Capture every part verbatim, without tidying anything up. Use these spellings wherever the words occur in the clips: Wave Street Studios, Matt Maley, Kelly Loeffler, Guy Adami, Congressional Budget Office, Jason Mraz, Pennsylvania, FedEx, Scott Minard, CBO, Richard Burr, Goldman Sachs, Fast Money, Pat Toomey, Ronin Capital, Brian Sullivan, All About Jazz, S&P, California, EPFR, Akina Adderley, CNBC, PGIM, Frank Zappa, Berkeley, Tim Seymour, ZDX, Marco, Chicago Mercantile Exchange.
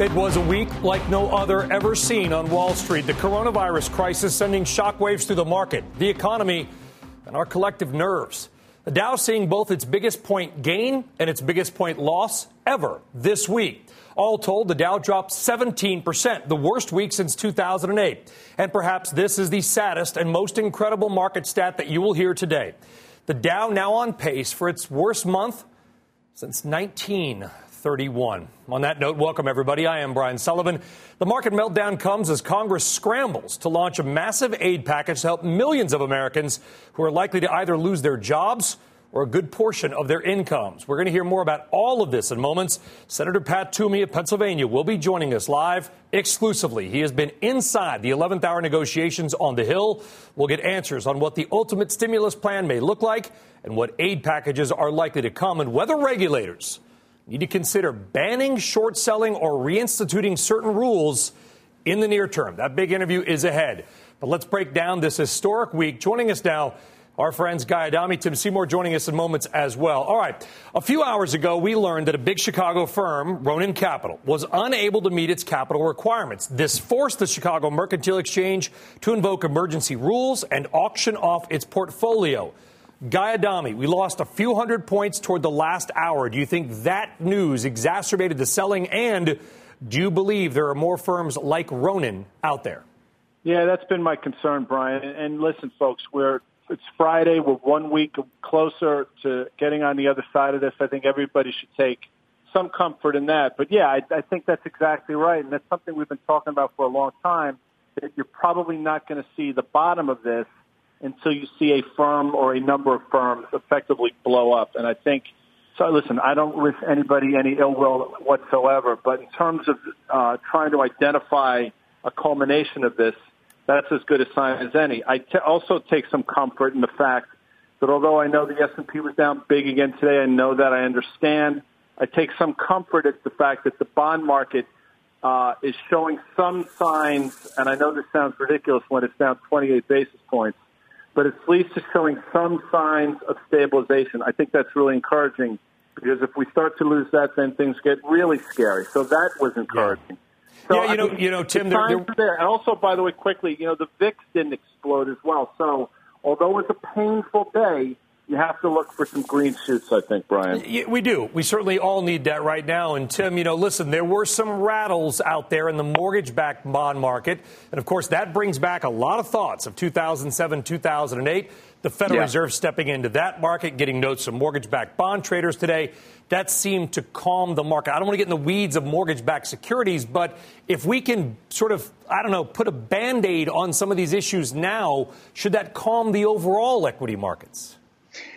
It was a week like no other ever seen on Wall Street. The coronavirus crisis sending shockwaves through the market, the economy, and our collective nerves. The Dow seeing both its biggest point gain and its biggest point loss ever this week. All told, the Dow dropped seventeen percent, the worst week since two thousand eight. And perhaps this is the saddest and most incredible market stat that you will hear today. The Dow now on pace for its worst month since nineteen thirty-one. On that note, welcome everybody. I am Brian Sullivan. The market meltdown comes as Congress scrambles to launch a massive aid package to help millions of Americans who are likely to either lose their jobs or a good portion of their incomes. We're going to hear more about all of this in moments. Senator Pat Toomey of Pennsylvania will be joining us live exclusively. He has been inside the eleventh hour negotiations on the Hill. We'll get answers on what the ultimate stimulus plan may look like and what aid packages are likely to come and whether regulators need to consider banning short selling or reinstituting certain rules in the near term. That big interview is ahead. But let's break down this historic week. Joining us now, our friends Guy Adami, Tim Seymour, joining us in moments as well. All right. A few hours ago, we learned that a big Chicago firm, Ronin Capital, was unable to meet its capital requirements. This forced the Chicago Mercantile Exchange to invoke emergency rules and auction off its portfolio. Guy Adami, we lost a few hundred points toward the last hour. Do you think that news exacerbated the selling? And do you believe there are more firms like Ronin out there? Yeah, that's been my concern, Brian. And listen, folks, we're it's Friday. We're one week closer to getting on the other side of this. I think everybody should take some comfort in that. But, yeah, I, I think that's exactly right. And that's something we've been talking about for a long time, that you're probably not going to see the bottom of this until you see a firm or a number of firms effectively blow up. And I think, so listen, I don't wish anybody any ill will whatsoever, but in terms of uh, trying to identify a culmination of this, that's as good a sign as any. I t- also take some comfort in the fact that although I know the S and P was down big again today, I know that I understand. I take some comfort at the fact that the bond market uh, is showing some signs, and I know this sounds ridiculous when it's down twenty-eight basis points, but at least it's showing some signs of stabilization. I think that's really encouraging, because if we start to lose that, then things get really scary. So that was encouraging. Yeah, so, yeah you I know, mean, you know, Tim. The they're, signs they're... are there. And also, by the way, quickly, you know, the V I X didn't explode as well. So although it's a painful day, you have to look for some green shoots, I think, Brian. Yeah, we do. We certainly all need that right now. And, Tim, you know, listen, there were some rattles out there in the mortgage-backed bond market. And, of course, that brings back a lot of thoughts of two thousand seven, two thousand eight. The Federal yeah. Reserve stepping into that market, getting notes from mortgage-backed bond traders today. That seemed to calm the market. I don't want to get in the weeds of mortgage-backed securities, but if we can sort of, I don't know, put a Band-Aid on some of these issues now, should that calm the overall equity markets?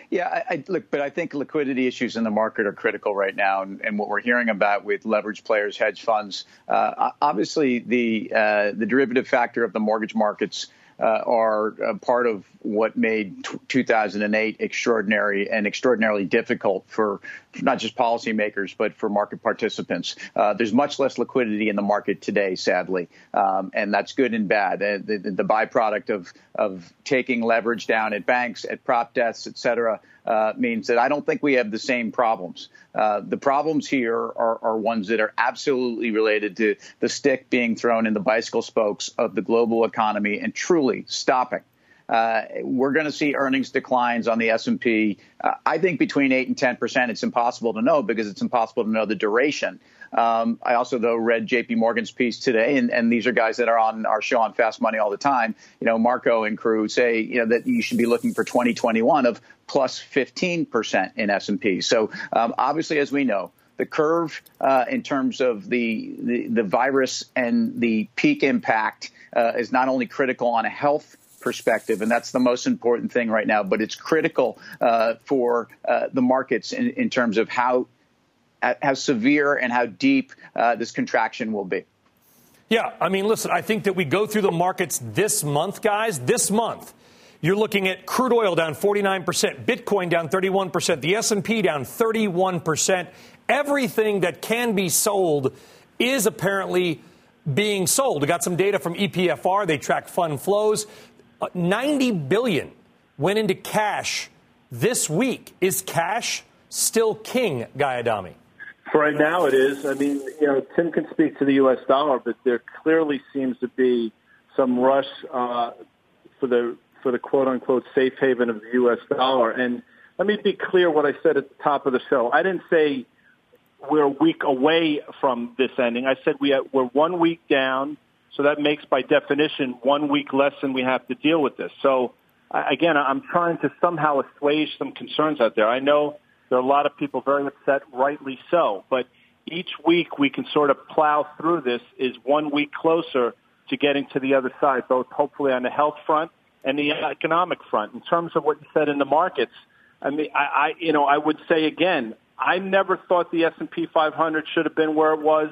Yeah, I, I, look, but I think liquidity issues in the market are critical right now. And, and what we're hearing about with leverage players, hedge funds, uh, obviously the uh, the derivative factor of the mortgage markets uh, are a part of what made two thousand eight extraordinary and extraordinarily difficult for not just policymakers, but for market participants. Uh, there's much less liquidity in the market today, sadly, um, and that's good and bad. Uh, the, the byproduct of of taking leverage down at banks, at prop desks, et cetera, uh, means that I don't think we have the same problems. Uh, the problems here are, are ones that are absolutely related to the stick being thrown in the bicycle spokes of the global economy and truly stopping. Uh, we're going to see earnings declines on the S and P. Uh, I think between eight and ten percent. It's impossible to know because it's impossible to know the duration. Um, I also, though, read J P. Morgan's piece today, and, and these are guys that are on our show on Fast Money all the time. You know, Marco and crew say, you know, that you should be looking for twenty twenty-one of plus fifteen percent in S and P. So um, obviously, as we know, the curve uh, in terms of the, the, the virus and the peak impact uh, is not only critical on a health perspective. And that's the most important thing right now. But it's critical uh, for uh, the markets in, in terms of how how severe and how deep uh, this contraction will be. Yeah, I mean, listen, I think that we go through the markets this month, guys, this month. You're looking at crude oil down forty-nine percent, Bitcoin down thirty-one percent, the S and P down thirty-one percent. Everything that can be sold is apparently being sold. We got some data from E P F R. They track fund flows. ninety billion dollars went into cash this week. Is cash still king, Guy Adami? Right now it is. I mean, you know, Tim can speak to the U S dollar, but there clearly seems to be some rush uh, for the for the quote-unquote safe haven of the U S dollar. And let me be clear what I said at the top of the show. I didn't say we're a week away from this ending. I said we we're one week down, so that makes, by definition, one week less than we have to deal with this. So, again, I'm trying to somehow assuage some concerns out there. I know there are a lot of people very upset, rightly so, but each week we can sort of plow through this is one week closer to getting to the other side, both hopefully on the health front and the economic front. In terms of what you said in the markets, I mean, I, I you know, I would say again, I never thought the S and P five hundred should have been where it was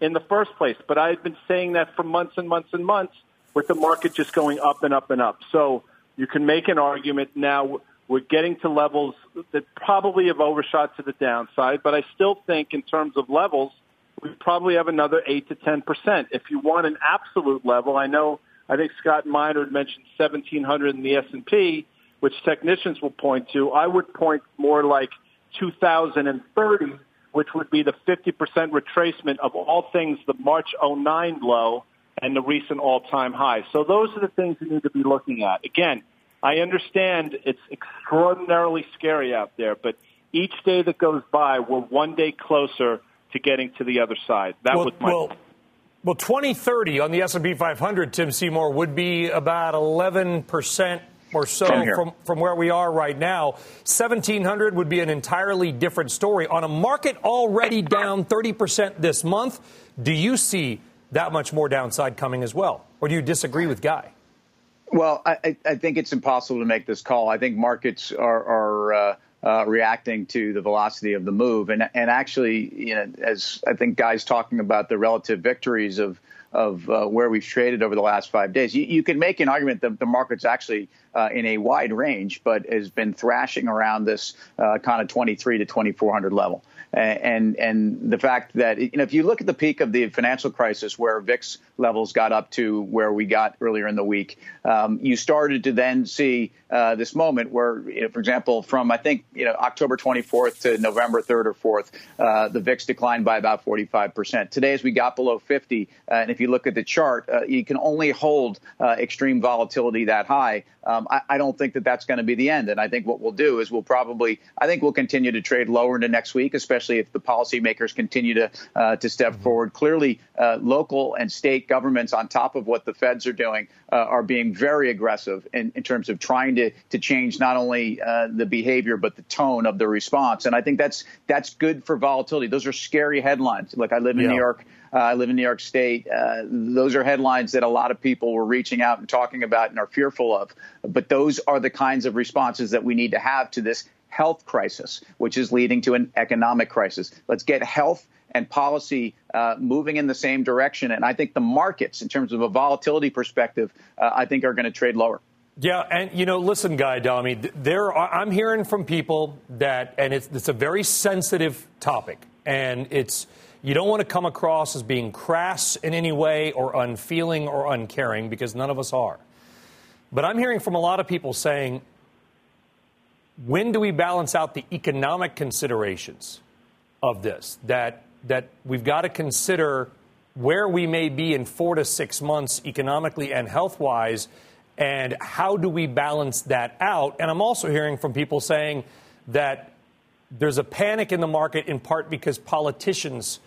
in the first place, but I had been saying that for months and months and months, with the market just going up and up and up. So you can make an argument now we're getting to levels that probably have overshot to the downside, but I still think in terms of levels, we probably have another eight to ten percent. If you want an absolute level, I know I think Scott Minard mentioned seventeen hundred in the S and P, which technicians will point to. I would point more like two thousand thirty, which would be the fifty percent retracement of all things, the March oh nine low and the recent all-time high. So those are the things you need to be looking at. Again, I understand it's extraordinarily scary out there, but each day that goes by, we're one day closer to getting to the other side. That well, was my well, well, twenty thirty on the S and P five hundred, Tim Seymour, would be about eleven percent or so from, from where we are right now. seventeen hundred would be an entirely different story. On a market already down thirty percent this month, do you see that much more downside coming as well? Or do you disagree with Guy? Well, I, I think it's impossible to make this call. I think markets are, are uh, uh, reacting to the velocity of the move. And, and actually, you know, as I think Guy's talking about the relative victories of of uh, where we've traded over the last five days. You, you can make an argument that the market's actually uh, in a wide range, but has been thrashing around this uh, kind of twenty-three to twenty-four hundred level. And and the fact that, you know, if you look at the peak of the financial crisis where V I X levels got up to where we got earlier in the week, um, you started to then see uh, this moment where, you know, for example, from, I think, you know, October twenty-fourth to November third or fourth, uh, the V I X declined by about forty-five percent. Today, as we got below fifty, uh, and if you look at the chart, uh, you can only hold uh, extreme volatility that high. Um, I, I don't think that that's going to be the end. And I think what we'll do is we'll probably I think we'll continue to trade lower into next week, especially if the policymakers continue to uh, to step mm-hmm. forward. Clearly, uh, local and state governments, on top of what the feds are doing, uh, are being very aggressive in, in terms of trying to to change not only uh, the behavior, but the tone of the response. And I think that's that's good for volatility. Those are scary headlines. Like I live in yeah. New York. Uh, I live in New York State. Uh, those are headlines that a lot of people were reaching out and talking about and are fearful of. But those are the kinds of responses that we need to have to this health crisis, which is leading to an economic crisis. Let's get health and policy uh, moving in the same direction. And I think the markets, in terms of a volatility perspective, uh, I think are going to trade lower. Yeah. And, you know, listen, Guy Adami, there are, I'm hearing from people that, and it's, it's a very sensitive topic, and it's you don't want to come across as being crass in any way or unfeeling or uncaring, because none of us are. But I'm hearing from a lot of people saying, when do we balance out the economic considerations of this? That that we've got to consider where we may be in four to six months economically and health-wise, and how do we balance that out? And I'm also hearing from people saying that there's a panic in the market in part because politicians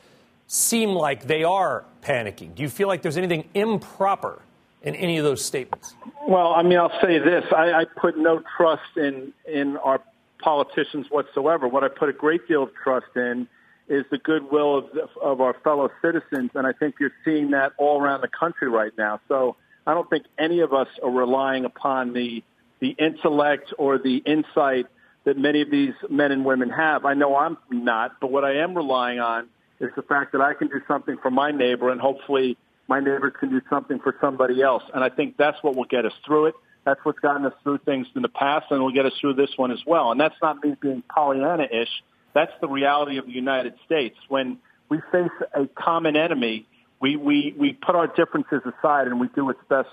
seem like they are panicking. Do you feel like there's anything improper in any of those statements? Well, I mean, I'll say this. I, I put no trust in, in our politicians whatsoever. What I put a great deal of trust in is the goodwill of, the, of our fellow citizens, and I think you're seeing that all around the country right now. So I don't think any of us are relying upon the the intellect or the insight that many of these men and women have. I know I'm not, but what I am relying on is the fact that I can do something for my neighbor, and hopefully my neighbor can do something for somebody else. And I think that's what will get us through it. That's what's gotten us through things in the past, and will get us through this one as well. And that's not me being Pollyanna-ish. That's the reality of the United States. When we face a common enemy, we, we, we put our differences aside and we do what's best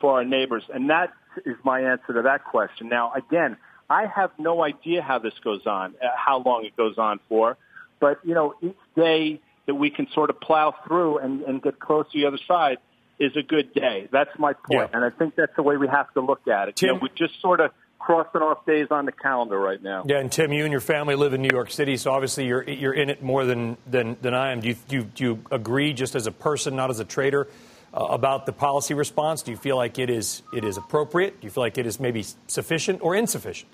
for our neighbors. And that is my answer to that question. Now, again, I have no idea how this goes on, how long it goes on for. But, you know, each day that we can sort of plow through and, and get close to the other side is a good day. That's my point. Yeah. And I think that's the way we have to look at it. Tim, you know, we just sort of crossing off days on the calendar right now. Yeah, and Tim, you and your family live in New York City, so obviously you're you're in it more than, than, than I am. Do you, do, you, do you agree, just as a person, not as a trader, uh, about the policy response? Do you feel like it is it is appropriate? Do you feel like it is maybe sufficient or insufficient?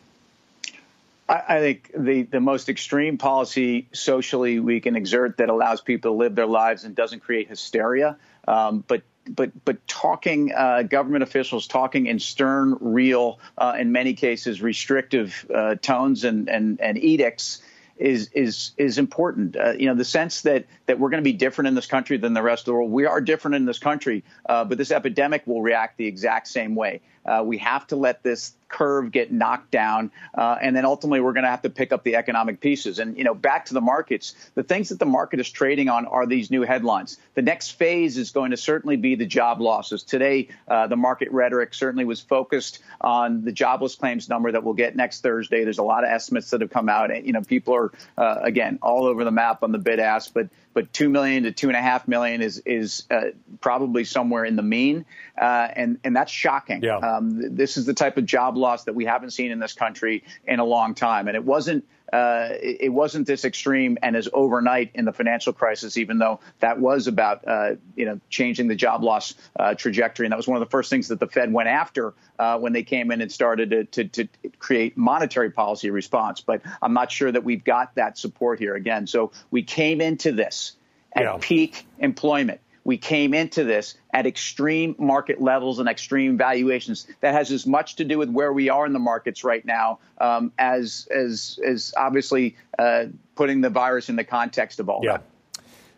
I think the, the most extreme policy socially we can exert that allows people to live their lives and doesn't create hysteria. Um, but but but talking uh, government officials talking in stern, real, uh, in many cases, restrictive uh, tones and, and, and edicts is is is important. Uh, you know, the sense that that we're going to be different in this country than the rest of the world. We are different in this country, uh, but this epidemic will react the exact same way. Uh, we have to let this curve get knocked down, uh, and then ultimately we're going to have to pick up the economic pieces. And, you know, back to the markets, the things that the market is trading on are these new headlines. The next phase is going to certainly be the job losses. Today, uh, the market rhetoric certainly was focused on the jobless claims number that we'll get next Thursday. There's a lot of estimates that have come out. And, you know, people are, uh, again, all over the map on the bid ask, but But two million to two point five million is is uh, probably somewhere in the mean. Uh, and, and that's shocking. Yeah. Um, this is the type of job loss that we haven't seen in this country in a long time. And it wasn't uh, it wasn't this extreme and as overnight in the financial crisis, even though that was about, uh, you know, changing the job loss uh, trajectory. And that was one of the first things that the Fed went after uh, when they came in and started to, to, to create monetary policy response. But I'm not sure that we've got that support here again. So we came into this at yeah. peak employment. We came into this at extreme market levels and extreme valuations. That has as much to do with where we are in the markets right now um, as, as, as obviously uh, putting the virus in the context of all yeah. that.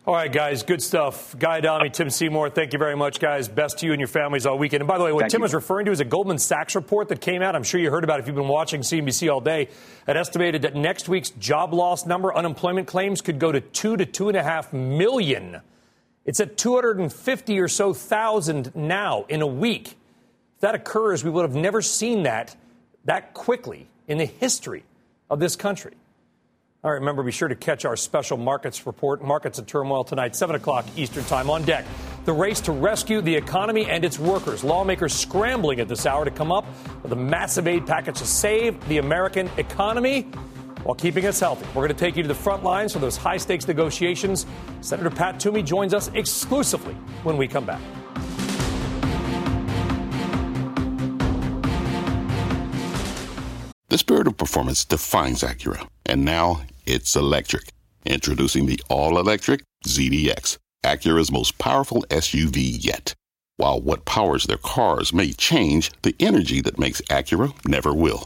All right, guys, good stuff. Guy Adami, Tim Seymour, thank you very much, guys. Best to you and your families all weekend. And by the way, what thank Tim you. was referring to is a Goldman Sachs report that came out. I'm sure you heard about it if you've been watching C N B C all day. It estimated that next week's job loss number, unemployment claims, could go to two to two and a half million. It's at two hundred fifty or so thousand now in a week. If that occurs, we would have never seen that that quickly in the history of this country. All right, remember, be sure to catch our special markets report, Markets in Turmoil, tonight, seven o'clock Eastern Time. On deck, the race to rescue the economy and its workers. Lawmakers scrambling at this hour to come up with a massive aid package to save the American economy while keeping us healthy. We're going to take you to the front lines for those high-stakes negotiations. Senator Pat Toomey joins us exclusively when we come back. The spirit of performance defines Acura, and now it's electric. Introducing the all-electric Z D X, Acura's most powerful S U V yet. While what powers their cars may change, the energy that makes Acura never will.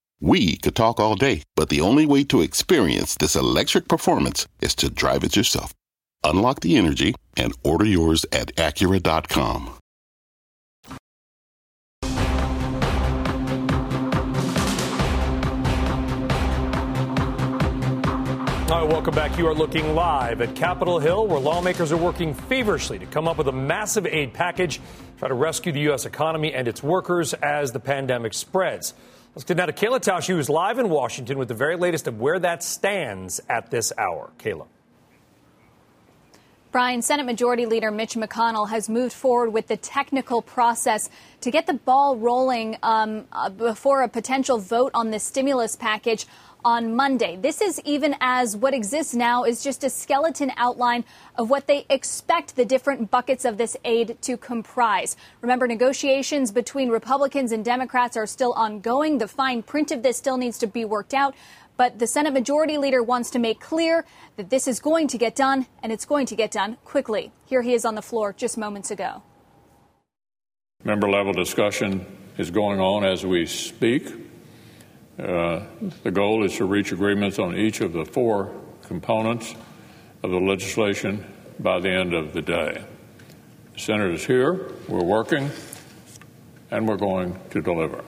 We could talk all day, but the only way to experience this electric performance is to drive it yourself. Unlock the energy and order yours at Acura dot com. All right, welcome back. You are looking live at Capitol Hill, where lawmakers are working feverishly to come up with a massive aid package, try to rescue the U S economy and its workers as the pandemic spreads. Let's get now to Kayla Tausch, who is live in Washington with the very latest of where that stands at this hour. Kayla. Brian, Senate Majority Leader Mitch McConnell has moved forward with the technical process to get the ball rolling um, uh, before a potential vote on the stimulus package on Monday. This is even as what exists now is just a skeleton outline of what they expect the different buckets of this aid to comprise. Remember, negotiations between Republicans and Democrats are still ongoing. The fine print of this still needs to be worked out. But the Senate Majority Leader wants to make clear that this is going to get done, and it's going to get done quickly. Here he is on the floor just moments ago. Member-level discussion is going on as we speak. Uh, the goal is to reach agreements on each of the four components of the legislation by the end of the day. The Senate is here, we're working, and we're going to deliver.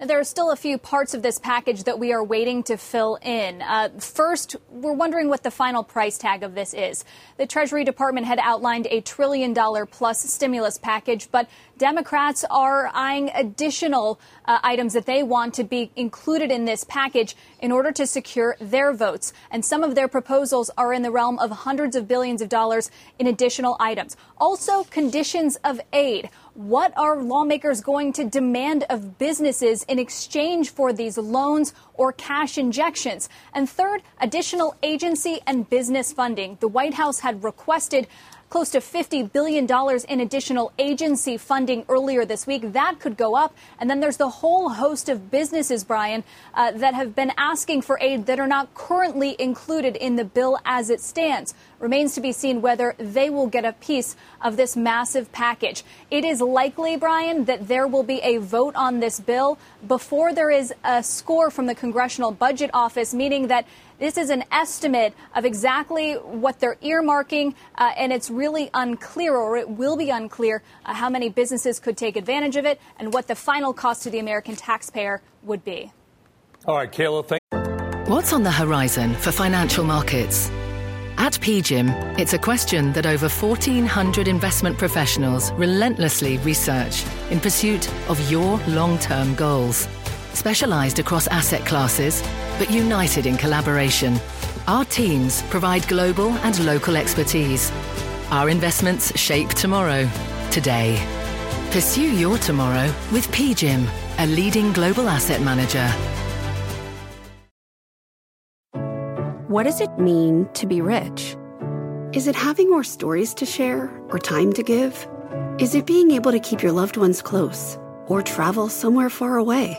There are still a few parts of this package that we are waiting to fill in. Uh, first, we're wondering what the final price tag of this is. The Treasury Department had outlined a trillion dollar plus stimulus package, but Democrats are eyeing additional uh, items that they want to be included in this package in order to secure their votes. And some of their proposals are in the realm of hundreds of billions of dollars in additional items. Also, conditions of aid. What are lawmakers going to demand of businesses in exchange for these loans or cash injections? And third, additional agency and business funding. The White House had requested close to fifty billion dollars in additional agency funding earlier this week. That could go up. And then there's the whole host of businesses, Brian, uh, that have been asking for aid that are not currently included in the bill as it stands. Remains to be seen whether they will get a piece of this massive package. It is likely, Brian, that there will be a vote on this bill before there is a score from the Congressional Budget Office, meaning that this is an estimate of exactly what they're earmarking, uh, and it's really unclear, or it will be unclear, uh, how many businesses could take advantage of it and what the final cost to the American taxpayer would be. All right, Kayla, thank you. What's on the horizon for financial markets? At P G I M, it's a question that over fourteen hundred investment professionals relentlessly research in pursuit of your long-term goals. Specialized across asset classes, but united in collaboration, our teams provide global and local expertise. Our investments shape tomorrow, today. Pursue your tomorrow with P G I M, a leading global asset manager. What does it mean to be rich? Is it having more stories to share or time to give? Is it being able to keep your loved ones close or travel somewhere far away?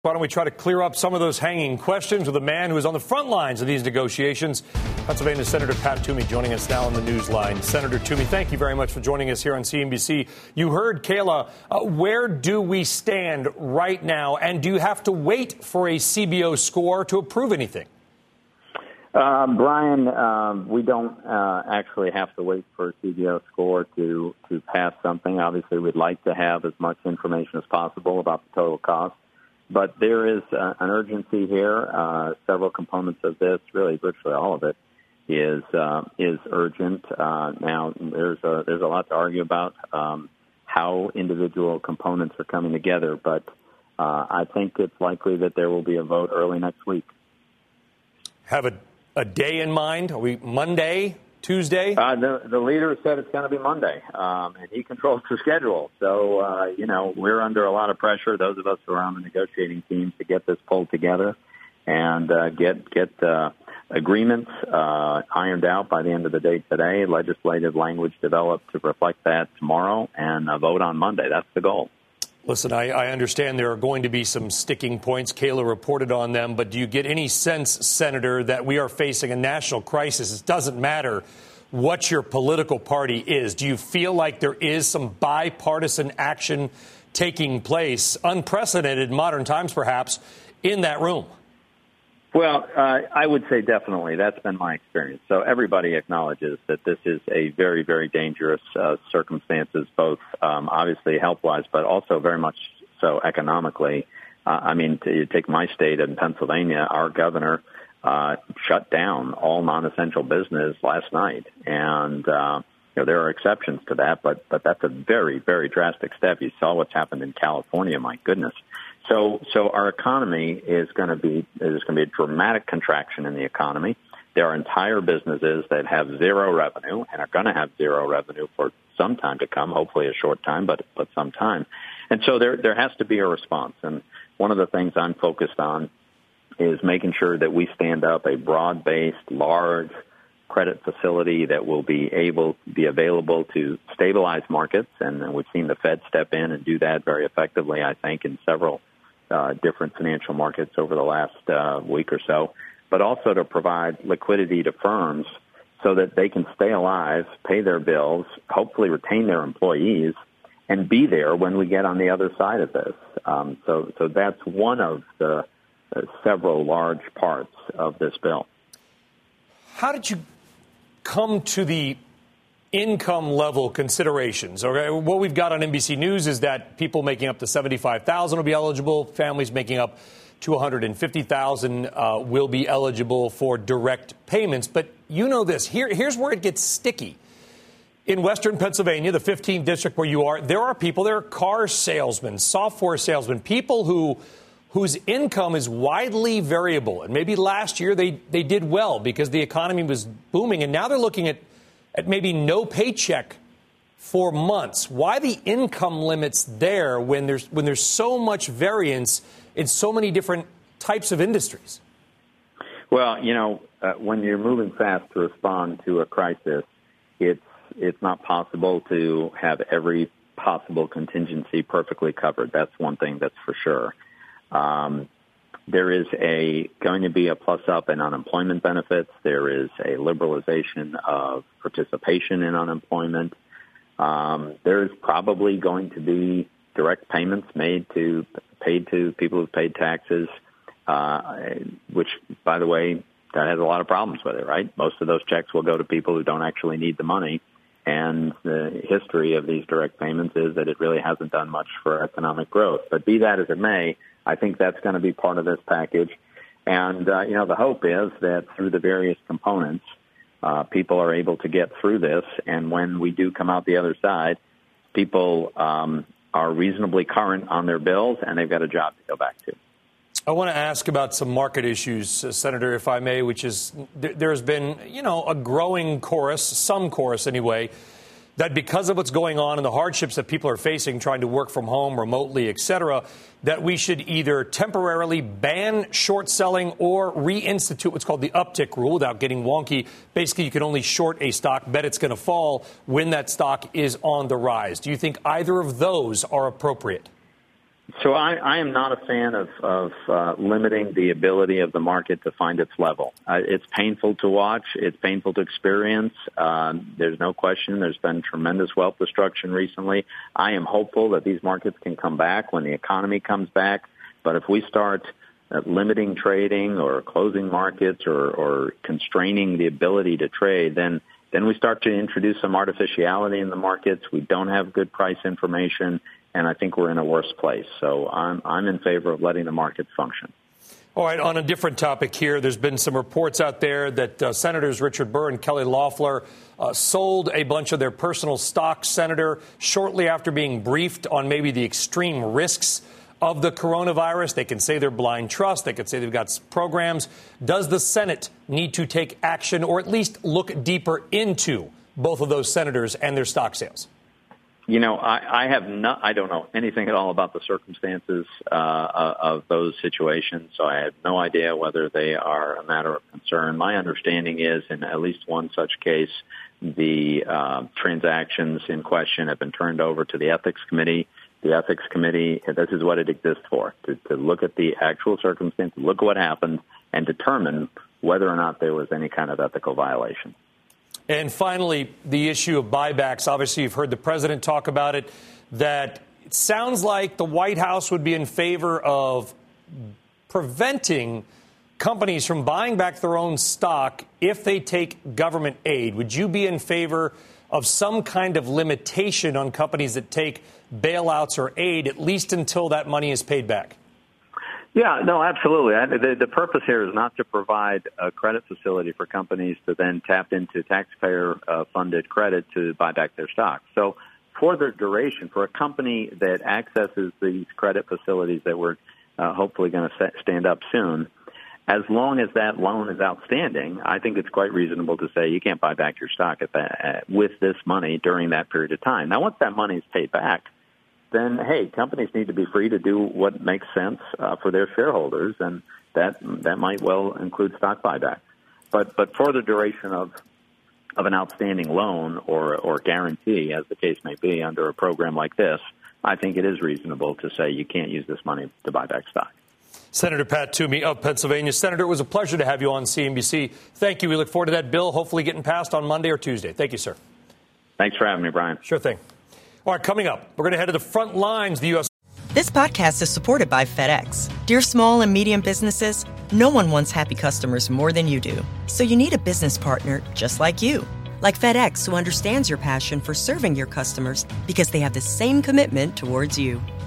Why don't we try to clear up some of those hanging questions with a man who is on the front lines of these negotiations. Pennsylvania Senator Pat Toomey joining us now on the news line. Senator Toomey, thank you very much for joining us here on C N B C. You heard Kayla. Uh, where do we stand right now? And do you have to wait for a C B O score to approve anything? Uh, Brian, uh, we don't uh, actually have to wait for a C B O score to, to pass something. Obviously, we'd like to have as much information as possible about the total cost. But there is uh, an urgency here. Uh, several components of this, really virtually all of it, is uh, is urgent. Uh, now, there's a, there's a lot to argue about um, how individual components are coming together. But uh, I think it's likely that there will be a vote early next week. Have a A day in mind? Are we Monday, Tuesday? Uh, the, the leader said it's going to be Monday, um, and he controls the schedule. So, uh, you know, we're under a lot of pressure, those of us who are on the negotiating team, to get this pulled together and uh, get get uh, agreements uh, ironed out by the end of the day today, legislative language developed to reflect that tomorrow, and a vote on Monday. That's the goal. Listen, I, I understand there are going to be some sticking points. Kayla reported on them. But do you get any sense, Senator, that we are facing a national crisis? It doesn't matter what your political party is. Do you feel like there is some bipartisan action taking place, unprecedented in modern times, perhaps, in that room? Well, uh, I would say definitely. That's been my experience. So everybody acknowledges that this is a very, very dangerous uh, circumstances, both um, obviously health-wise, but also very much So economically, uh, I mean, you take my state in Pennsylvania, our governor uh, shut down all non-essential business last night. And, uh, you know, there are exceptions to that, but, but that's a very, very drastic step. You saw what's happened in California. My goodness. So, so our economy is going to be, there's going to be a dramatic contraction in the economy. There are entire businesses that have zero revenue and are going to have zero revenue for some time to come, hopefully a short time, but, but some time. And so there, there has to be a response. And one of the things I'm focused on is making sure that we stand up a broad-based, large credit facility that will be able to be available to stabilize markets. And we've seen the Fed step in and do that very effectively, I think, in several uh, different financial markets over the last uh, week or so, but also to provide liquidity to firms so that they can stay alive, pay their bills, hopefully retain their employees, and be there when we get on the other side of this. Um, so, so that's one of the uh, several large parts of this bill. How did you come to the income level considerations? Okay, what we've got on N B C News is that people making up to seventy-five thousand dollars will be eligible. Families making up to one hundred fifty thousand dollars uh, will be eligible for direct payments. But you know this. Here, here's where it gets sticky. In Western Pennsylvania, the fifteenth district where you are, there are people, there are car salesmen, software salesmen, people who whose income is widely variable. And maybe last year they, they did well because the economy was booming. And now they're looking at, at maybe no paycheck for months. Why the income limits there when there's when there's so much variance in so many different types of industries? Well, you know, uh, when you're moving fast to respond to a crisis, it's it's not possible to have every possible contingency perfectly covered. That's one thing that's for sure. Um, there is a going to be a plus up in unemployment benefits. There is a liberalization of participation in unemployment. Um, there is probably going to be direct payments made to paid to people who've paid taxes, uh, which, by the way, that has a lot of problems with it, right? Most of those checks will go to people who don't actually need the money. And the history of these direct payments is that it really hasn't done much for economic growth. But be that as it may, I think that's going to be part of this package. And, uh, you know, the hope is that through the various components, uh, people are able to get through this. And when we do come out the other side, people um, are reasonably current on their bills and they've got a job to go back to. I want to ask about some market issues, uh, Senator, if I may, which is th- there's been, you know, a growing chorus, some chorus anyway, that because of what's going on and the hardships that people are facing, trying to work from home remotely, et cetera, that we should either temporarily ban short selling or reinstitute what's called the uptick rule without getting wonky. Basically, you can only short a stock, bet it's going to fall when that stock is on the rise. Do you think either of those are appropriate? So I, I am not a fan of, of uh, limiting the ability of the market to find its level. Uh, it's painful to watch. It's painful to experience. Um, there's no question. There's been tremendous wealth destruction recently. I am hopeful that these markets can come back when the economy comes back. But if we start uh, limiting trading or closing markets or, or constraining the ability to trade, then then we start to introduce some artificiality in the markets. We don't have good price information. And I think we're in a worse place. So I'm I'm in favor of letting the market function. All right. On a different topic here, there's been some reports out there that uh, Senators Richard Burr and Kelly Loeffler uh, sold a bunch of their personal stock, Senator, shortly after being briefed on maybe the extreme risks of the coronavirus. They can say they're blind trust. They could say they've got programs. Does the Senate need to take action or at least look deeper into both of those senators and their stock sales? You know, I, I have not, I don't know anything at all about the circumstances uh, of those situations, so I have no idea whether they are a matter of concern. My understanding is, in at least one such case, the uh, transactions in question have been turned over to the Ethics Committee. The Ethics Committee, this is what it exists for, to, to look at the actual circumstances, look at what happened, and determine whether or not there was any kind of ethical violation. And finally, the issue of buybacks. Obviously, you've heard the president talk about it, that it sounds like the White House would be in favor of preventing companies from buying back their own stock if they take government aid. Would you be in favor of some kind of limitation on companies that take bailouts or aid, at least until that money is paid back? Yeah, no, absolutely. I, the, the purpose here is not to provide a credit facility for companies to then tap into taxpayer-funded uh, credit to buy back their stock. So for the duration, for a company that accesses these credit facilities that we're uh, hopefully going to stand up soon, as long as that loan is outstanding, I think it's quite reasonable to say you can't buy back your stock at that, with this money during that period of time. Now, once that money is paid back, then, hey, companies need to be free to do what makes sense uh, for their shareholders, and that that might well include stock buyback. But but for the duration of of an outstanding loan or or guarantee, as the case may be, under a program like this, I think it is reasonable to say you can't use this money to buy back stock. Senator Pat Toomey of Pennsylvania. Senator, it was a pleasure to have you on C N B C. Thank you. We look forward to that bill hopefully getting passed on Monday or Tuesday. Thank you, sir. Thanks for having me, Brian. Sure thing. All right, coming up, we're going to head to the front lines of the U S This podcast is supported by FedEx. Dear small and medium businesses, no one wants happy customers more than you do. So you need a business partner just like you. Like FedEx, who understands your passion for serving your customers because they have the same commitment towards you.